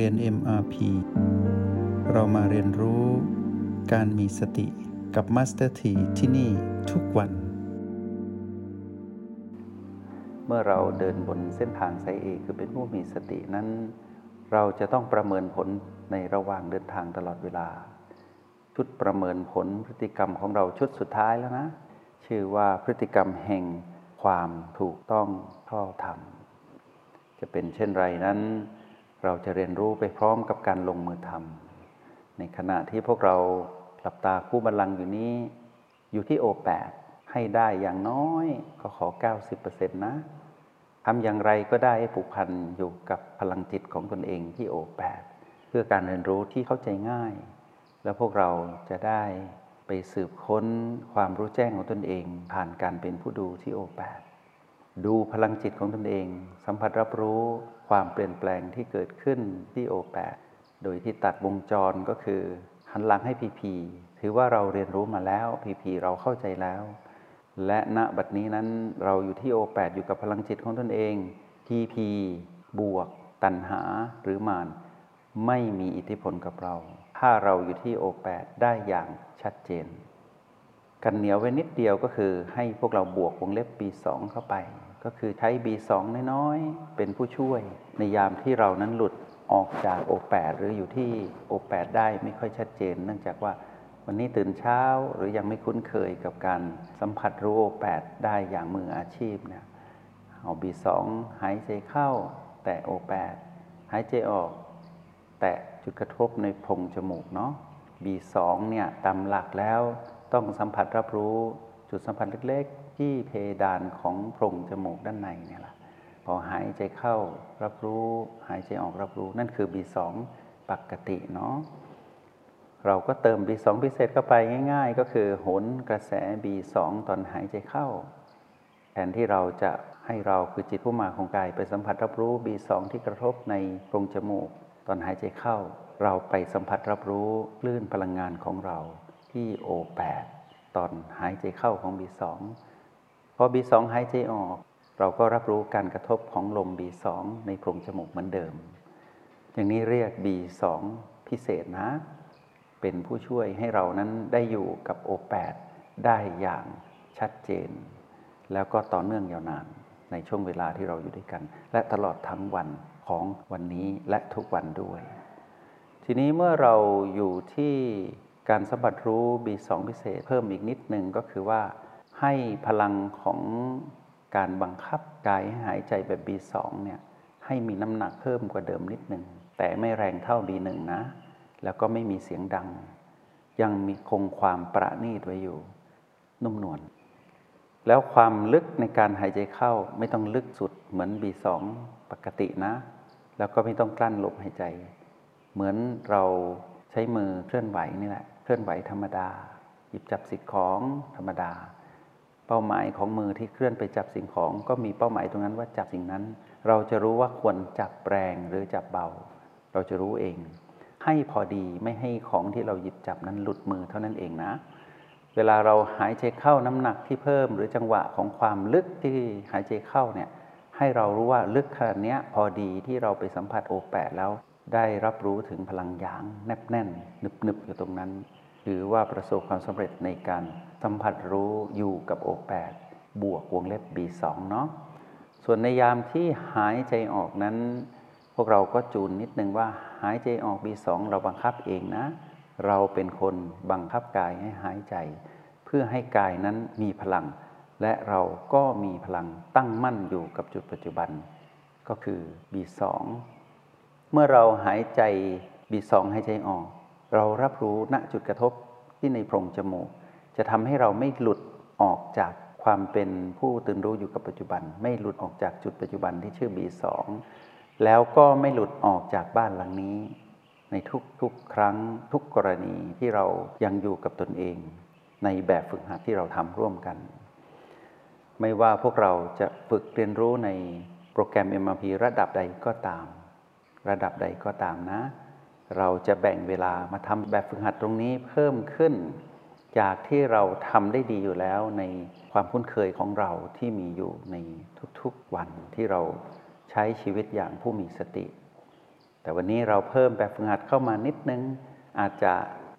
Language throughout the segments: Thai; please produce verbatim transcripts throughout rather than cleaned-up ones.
เรียน เอ็ม อาร์ พี เรามาเรียนรู้การมีสติกับ Master T ที่นี่ทุกวันเมื่อเราเดินบนเส้นทางสายเอกคือเป็นผู้มีสตินั้นเราจะต้องประเมินผลในระหว่างเดินทางตลอดเวลาชุดประเมินผลพฤติกรรมของเราชุดสุดท้ายแล้วนะชื่อว่าพฤติกรรมแห่งความถูกต้องชอบธรรมจะเป็นเช่นไรนั้นเราจะเรียนรู้ไปพร้อมกับการลงมือทำในขณะที่พวกเราหลับตาคู่บัลลังก์อยู่นี้อยู่ที่โอแปดให้ได้อย่างน้อยก็ขอ เก้าสิบเปอร์เซ็นต์ นะทำอย่างไรก็ได้ให้ผูกพันอยู่กับพลังจิตของตนเองที่โอแปดเพื่อการเรียนรู้ที่เข้าใจง่ายแล้วพวกเราจะได้ไปสืบค้นความรู้แจ้งของตนเองผ่านการเป็นผู้ดูที่โอแปดดูพลังจิตของตนเองสัมผัสรับรู้ความเปลี่ยนแปลงที่เกิดขึ้นที่โอแปดโดยที่ตัดวงจรก็คือหันหลังให้พีพีถือว่าเราเรียนรู้มาแล้วพีพีเราเข้าใจแล้วและณบัดนี้นั้นเราอยู่ที่โอแปดอยู่กับพลังจิตของตนเองพีพีบวกตัณหาหรือมารไม่มีอิทธิพลกับเราถ้าเราอยู่ที่โอแปดได้อย่างชัดเจนกันเหนียวไว้นิดเดียวก็คือให้พวกเราบวกวงเล็บ บี สอง เข้าไปก็คือใช้ บี สอง น้อยๆเป็นผู้ช่วยในยามที่เรานั้นหลุดออกจากโอแปดหรืออยู่ที่โอแปดได้ไม่ค่อยชัดเจนเนื่องจากว่าวันนี้ตื่นเช้าหรือยังไม่คุ้นเคยกับการสัมผัสรู้โอแปดได้อย่างมืออาชีพเนี่ยเอา บี สอง หายใจเข้าแตะโอแปดหายใจออกแตะจุดกระทบในโพรงจมูกเนาะ บี สอง เนี่ยตามหลักแล้วต้องสัมผัสรับรู้จุดสัมผัสเล็กๆที่เพดานของโพรงจมูกด้านในเนี่ยล่ะพอหายใจเข้ารับรู้หายใจออกรับรู้นั่นคือ บี สอง ปกติเนาะเราก็เติม บี สอง พิเศษเข้าไปง่ายๆก็คือหนกระแส บี สอง ตอนหายใจเข้าแทนที่เราจะให้เราคือจิตผู้มาของกายไปสัมผัสรับรู้ บี สอง ที่กระทบในโพรงจมูกตอนหายใจเข้าเราไปสัมผัสรับรู้คลื่นพลังงานของเราที่ โอ แปด ตอนหายใจเข้าของ บี สอง พอ บี สอง หายใจออกเราก็รับรู้การกระทบของลม บี สอง ในโพรงจมูกเหมือนเดิมอย่างนี้เรียก บี สอง พิเศษนะเป็นผู้ช่วยให้เรานั้นได้อยู่กับ โอ แปด ได้อย่างชัดเจนแล้วก็ต่อเนื่องยาวนานในช่วงเวลาที่เราอยู่ด้วยกันและตลอดทั้งวันของวันนี้และทุกวันด้วยทีนี้เมื่อเราอยู่ที่การสัมผัสรู้ บี สอง พิเศษเพิ่มอีกนิดนึงก็คือว่าให้พลังของการบังคับกายให้หายใจแบบ บี สอง เนี่ยให้มีน้ำหนักเพิ่มกว่าเดิมนิดนึงแต่ไม่แรงเท่า บี หนึ่ง นะแล้วก็ไม่มีเสียงดังยังมีคงความประณีตไว้อยู่นุ่มนวลแล้วความลึกในการหายใจเข้าไม่ต้องลึกสุดเหมือน บี สอง ปกตินะแล้วก็ไม่ต้องกลั้นลมหายใจเหมือนเราใช้มือเคลื่อนไหวนี่แหละเคลื่อนไหวธรรมดาหยิบจับสิ่งของธรรมดาเป้าหมายของมือที่เคลื่อนไปจับสิ่งของก็มีเป้าหมายตรงนั้นว่าจับสิ่งนั้นเราจะรู้ว่าควรจับแรงหรือจับเบาเราจะรู้เองให้พอดีไม่ให้ของที่เราหยิบจับนั้นหลุดมือเท่านั้นเองนะเวลาเราหายใจเข้าน้ำหนักที่เพิ่มหรือจังหวะของความลึกที่หายใจเข้าเนี่ยให้เรารู้ว่าลึกขนาดนี้พอดีที่เราไปสัมผัสโอแปดแล้วได้รับรู้ถึงพลังหยางแนบแน่นหนึบๆอยู่ตรงนั้นถือว่าประสบความสำเร็จในการสัมผัสรู้อยู่กับโอแปดบวกวงเล็บ บี สอง เนาะส่วนในยามที่หายใจออกนั้นพวกเราก็จูนนิดนึงว่าหายใจออก บี สอง เราบังคับเองนะเราเป็นคนบังคับกายให้หายใจเพื่อให้กายนั้นมีพลังและเราก็มีพลังตั้งมั่นอยู่กับจุดปัจจุบันก็คือ บี สอง เมื่อเราหายใจ บี สอง หายใจออกเรารับรู้ณจุดกระทบที่ในโพรงจมูกจะทำให้เราไม่หลุดออกจากความเป็นผู้ตื่นรู้อยู่กับปัจจุบันไม่หลุดออกจากจุดปัจจุบันที่ชื่อ บี สอง แล้วก็ไม่หลุดออกจากบ้านหลังนี้ในทุกๆครั้งทุกกรณีที่เรายังอยู่กับตนเองในแบบฝึกหัดที่เราทำร่วมกันไม่ว่าพวกเราจะฝึกเรียนรู้ในโปรแกรม เอ็ม อาร์ พี ระดับใดก็ตามระดับใดก็ตามนะเราจะแบ่งเวลามาทำแบบฝึกหัดตรงนี้เพิ่มขึ้นจากที่เราทำได้ดีอยู่แล้วในความคุ้นเคยของเราที่มีอยู่ในทุกๆวันที่เราใช้ชีวิตอย่างผู้มีสติ แต่วันนี้เราเพิ่มแบบฝึกหัดเข้ามานิดนึงอาจจะ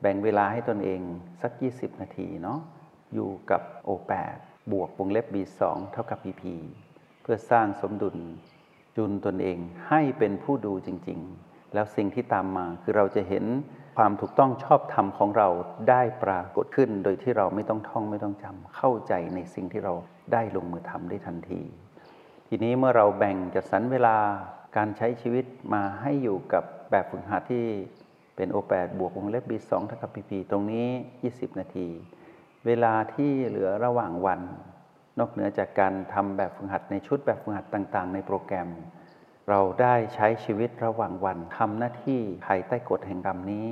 แบ่งเวลาให้ตนเองสักยี่สิบนาทีเนาะอยู่กับ โอ แปด บวกวงเล็บ บี สอง เท่ากับ พี พี เพื่อสร้างสมดุลจุนตนเองให้เป็นผู้ดูจริงๆแล้วสิ่งที่ตามมาคือเราจะเห็นความถูกต้องชอบธรรมของเราได้ปรากฏขึ้นโดยที่เราไม่ต้องท่องไม่ต้องจำเข้าใจในสิ่งที่เราได้ลงมือทำได้ทันทีทีนี้เมื่อเราแบ่งจัดสรรเวลาการใช้ชีวิตมาให้อยู่กับแบบฝึกหัดที่เป็น โอ แปด บวกวงเล็บ บี สอง เท่ากับ พี พี ตรงนี้ยี่สิบนาทีเวลาที่เหลือระหว่างวันนอกเหนือจากการทำแบบฝึกหัดในชุดแบบฝึกหัดต่างๆในโปรแกรมเราได้ใช้ชีวิตระหว่างวันทำหน้าที่ภายใต้กฎแห่งกรรมนี้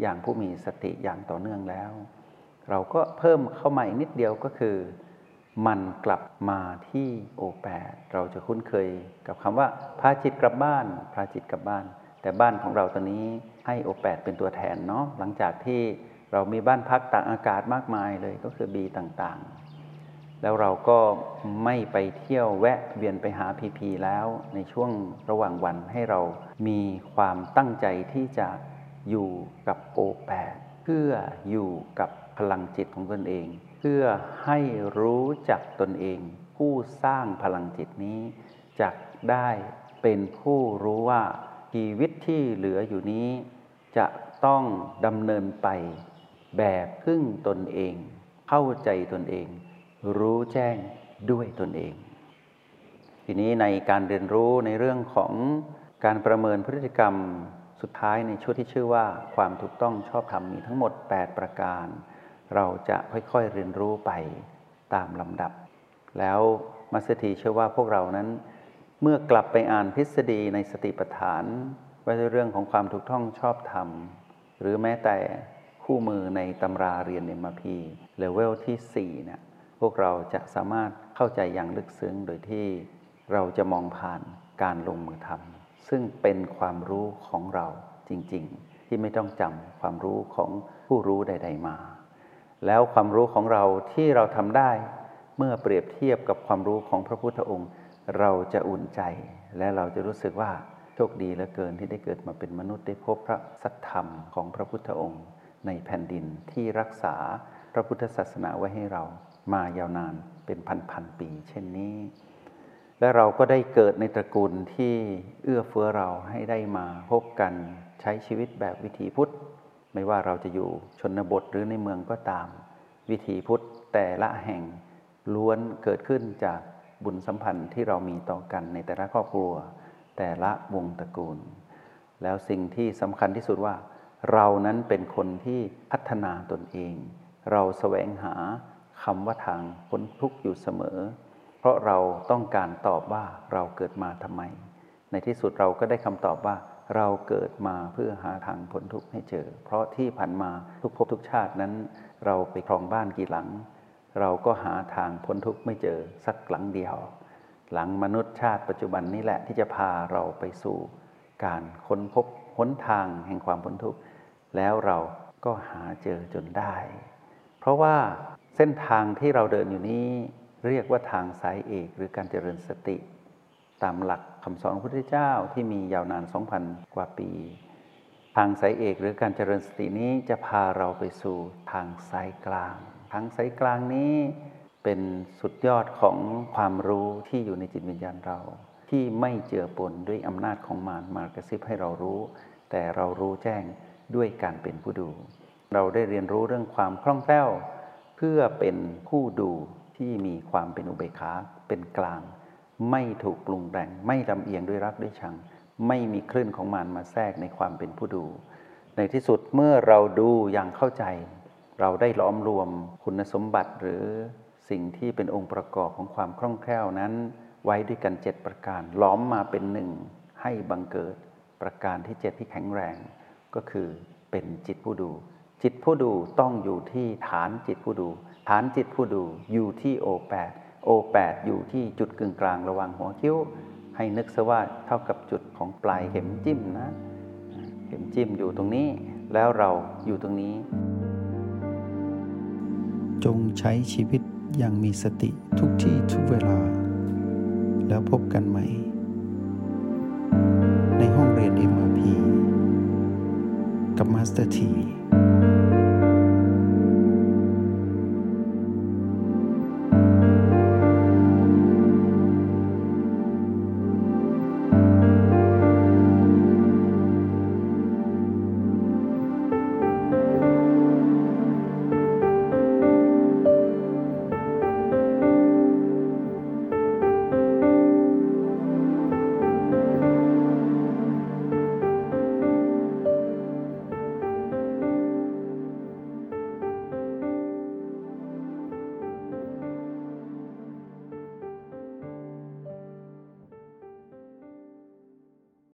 อย่างผู้มีสติอย่างต่อเนื่องแล้วเราก็เพิ่มเข้ามาอีกนิดเดียวก็คือมันกลับมาที่โอแปดเราจะคุ้นเคยกับคำว่าพาจิตกลับบ้านพาจิตกลับบ้านแต่บ้านของเราตอนนี้ให้โอแปดเป็นตัวแทนเนาะหลังจากที่เรามีบ้านพักตากอากาศมากมายเลยก็คือบีต่างๆแล้วเราก็ไม่ไปเที่ยวแวะเวียนไปหาพีพีแล้วในช่วงระหว่างวันให้เรามีความตั้งใจที่จะอยู่กับโอแปดเพื่ออยู่กับพลังจิตของตนเองเพื่อให้รู้จักตนเองผู้สร้างพลังจิตนี้จักได้เป็นผู้รู้ว่าชีวิตที่เหลืออยู่นี้จะต้องดำเนินไปแบบพึ่งตนเองเข้าใจตนเองรู้แจ้งด้วยตนเองทีนี้ในการเรียนรู้ในเรื่องของการประเมินพฤติกรรมสุดท้ายในชุดที่ชื่อว่าความถูกต้องชอบธรรมมีทั้งหมดแปดประการเราจะค่อยๆเรียนรู้ไปตามลำดับแล้วมัสเตอร์ทีเชื่อว่าพวกเรานั้นเมื่อกลับไปอ่านทฤษฎีในสติปัฏฐานว่าเรื่องของความถูกต้องชอบธรรมหรือแม้แต่คู่มือในตำราเรียน เอ็ม อาร์ พี เลเวลที่สี่เนี่ยพวกเราจะสามารถเข้าใจอย่างลึกซึ้งโดยที่เราจะมองผ่านการลงมือทำซึ่งเป็นความรู้ของเราจริงๆที่ไม่ต้องจำความรู้ของผู้รู้ใดๆมาแล้วความรู้ของเราที่เราทำได้เมื่อเปรียบเทียบกับความรู้ของพระพุทธองค์เราจะอุ่นใจและเราจะรู้สึกว่าโชคดีเหลือเกินที่ได้เกิดมาเป็นมนุษย์ได้พบพระสัจธรรมของพระพุทธองค์ในแผ่นดินที่รักษาพระพุทธศาสนาไว้ให้เรามายาวนานเป็นพันๆปีเช่นนี้และเราก็ได้เกิดในตระกูลที่เอื้อเฟื้อเราให้ได้มาพบกันใช้ชีวิตแบบวิถีพุทธไม่ว่าเราจะอยู่ชนบทหรือในเมืองก็ตามวิถีพุทธแต่ละแห่งล้วนเกิดขึ้นจากบุญสัมพันธ์ที่เรามีต่อกันในแต่ละครอบครัวแต่ละวงตระกูลแล้วสิ่งที่สำคัญที่สุดว่าเรานั้นเป็นคนที่พัฒนาตนเองเราแสวงหาคำว่าทางพ้นทุกข์อยู่เสมอเพราะเราต้องการตอบว่าเราเกิดมาทำไมในที่สุดเราก็ได้คำตอบว่าเราเกิดมาเพื่อหาทางพ้นทุกข์ให้เจอเพราะที่ผ่านมาทุกภพทุกชาตินั้นเราไปครองบ้านกี่หลังเราก็หาทางพ้นทุกข์ไม่เจอสักหลังเดียวหลังมนุษย์ชาติปัจจุบันนี่แหละที่จะพาเราไปสู่การค้นพบหนทางแห่งความพ้นทุกข์แล้วเราก็หาเจอจนได้เพราะว่าเส้นทางที่เราเดินอยู่นี้เรียกว่าทางสายเอกหรือการเจริญสติตามหลักคำสอนของพระพุทธเจ้าที่มียาวนาน สองพัน กว่าปีทางสายเอกหรือการเจริญสตินี้จะพาเราไปสู่ทางสายกลางทางสายกลางนี้เป็นสุดยอดของความรู้ที่อยู่ในจิตวิญญาณเราที่ไม่เจือปนด้วยอำนาจของมารมากระซิบให้เรารู้แต่เรารู้แจ้งด้วยการเป็นผู้ดูเราได้เรียนรู้เรื่องความคล่องแคล่วเพื่อเป็นผู้ดูที่มีความเป็นอุเบกขาเป็นกลางไม่ถูกปรุงแต่งไม่ลำเอียงด้วยรักด้วยชังไม่มีคลื่นของมารมาแทรกในความเป็นผู้ดูในที่สุดเมื่อเราดูอย่างเข้าใจเราได้ล้อมรวมคุณสมบัติหรือสิ่งที่เป็นองค์ประกอบของความคล่องแคล่วนั้นไว้ด้วยกันเจ็ดประการล้อมมาเป็นหนึ่งให้บังเกิดประการที่เจ็ดที่แข็งแรงก็คือเป็นจิตผู้ดูจิตผู้ดูต้องอยู่ที่ฐานจิตผู้ดูฐานจิตผู้ดูอยู่ที่โอแปดโอแปดอยู่ที่จุดกึ่งกลางระหว่างหัวคิ้วให้นึกซะว่าเท่ากับจุดของปลายเข็มจิ้มนะเข็มจิ้มอยู่ตรงนี้แล้วเราอยู่ตรงนี้จงใช้ชีวิตอย่างมีสติทุกที่ทุกเวลาแล้วพบกันใหม่ในห้องเรียน เอ็ม อาร์ พี กับ Master T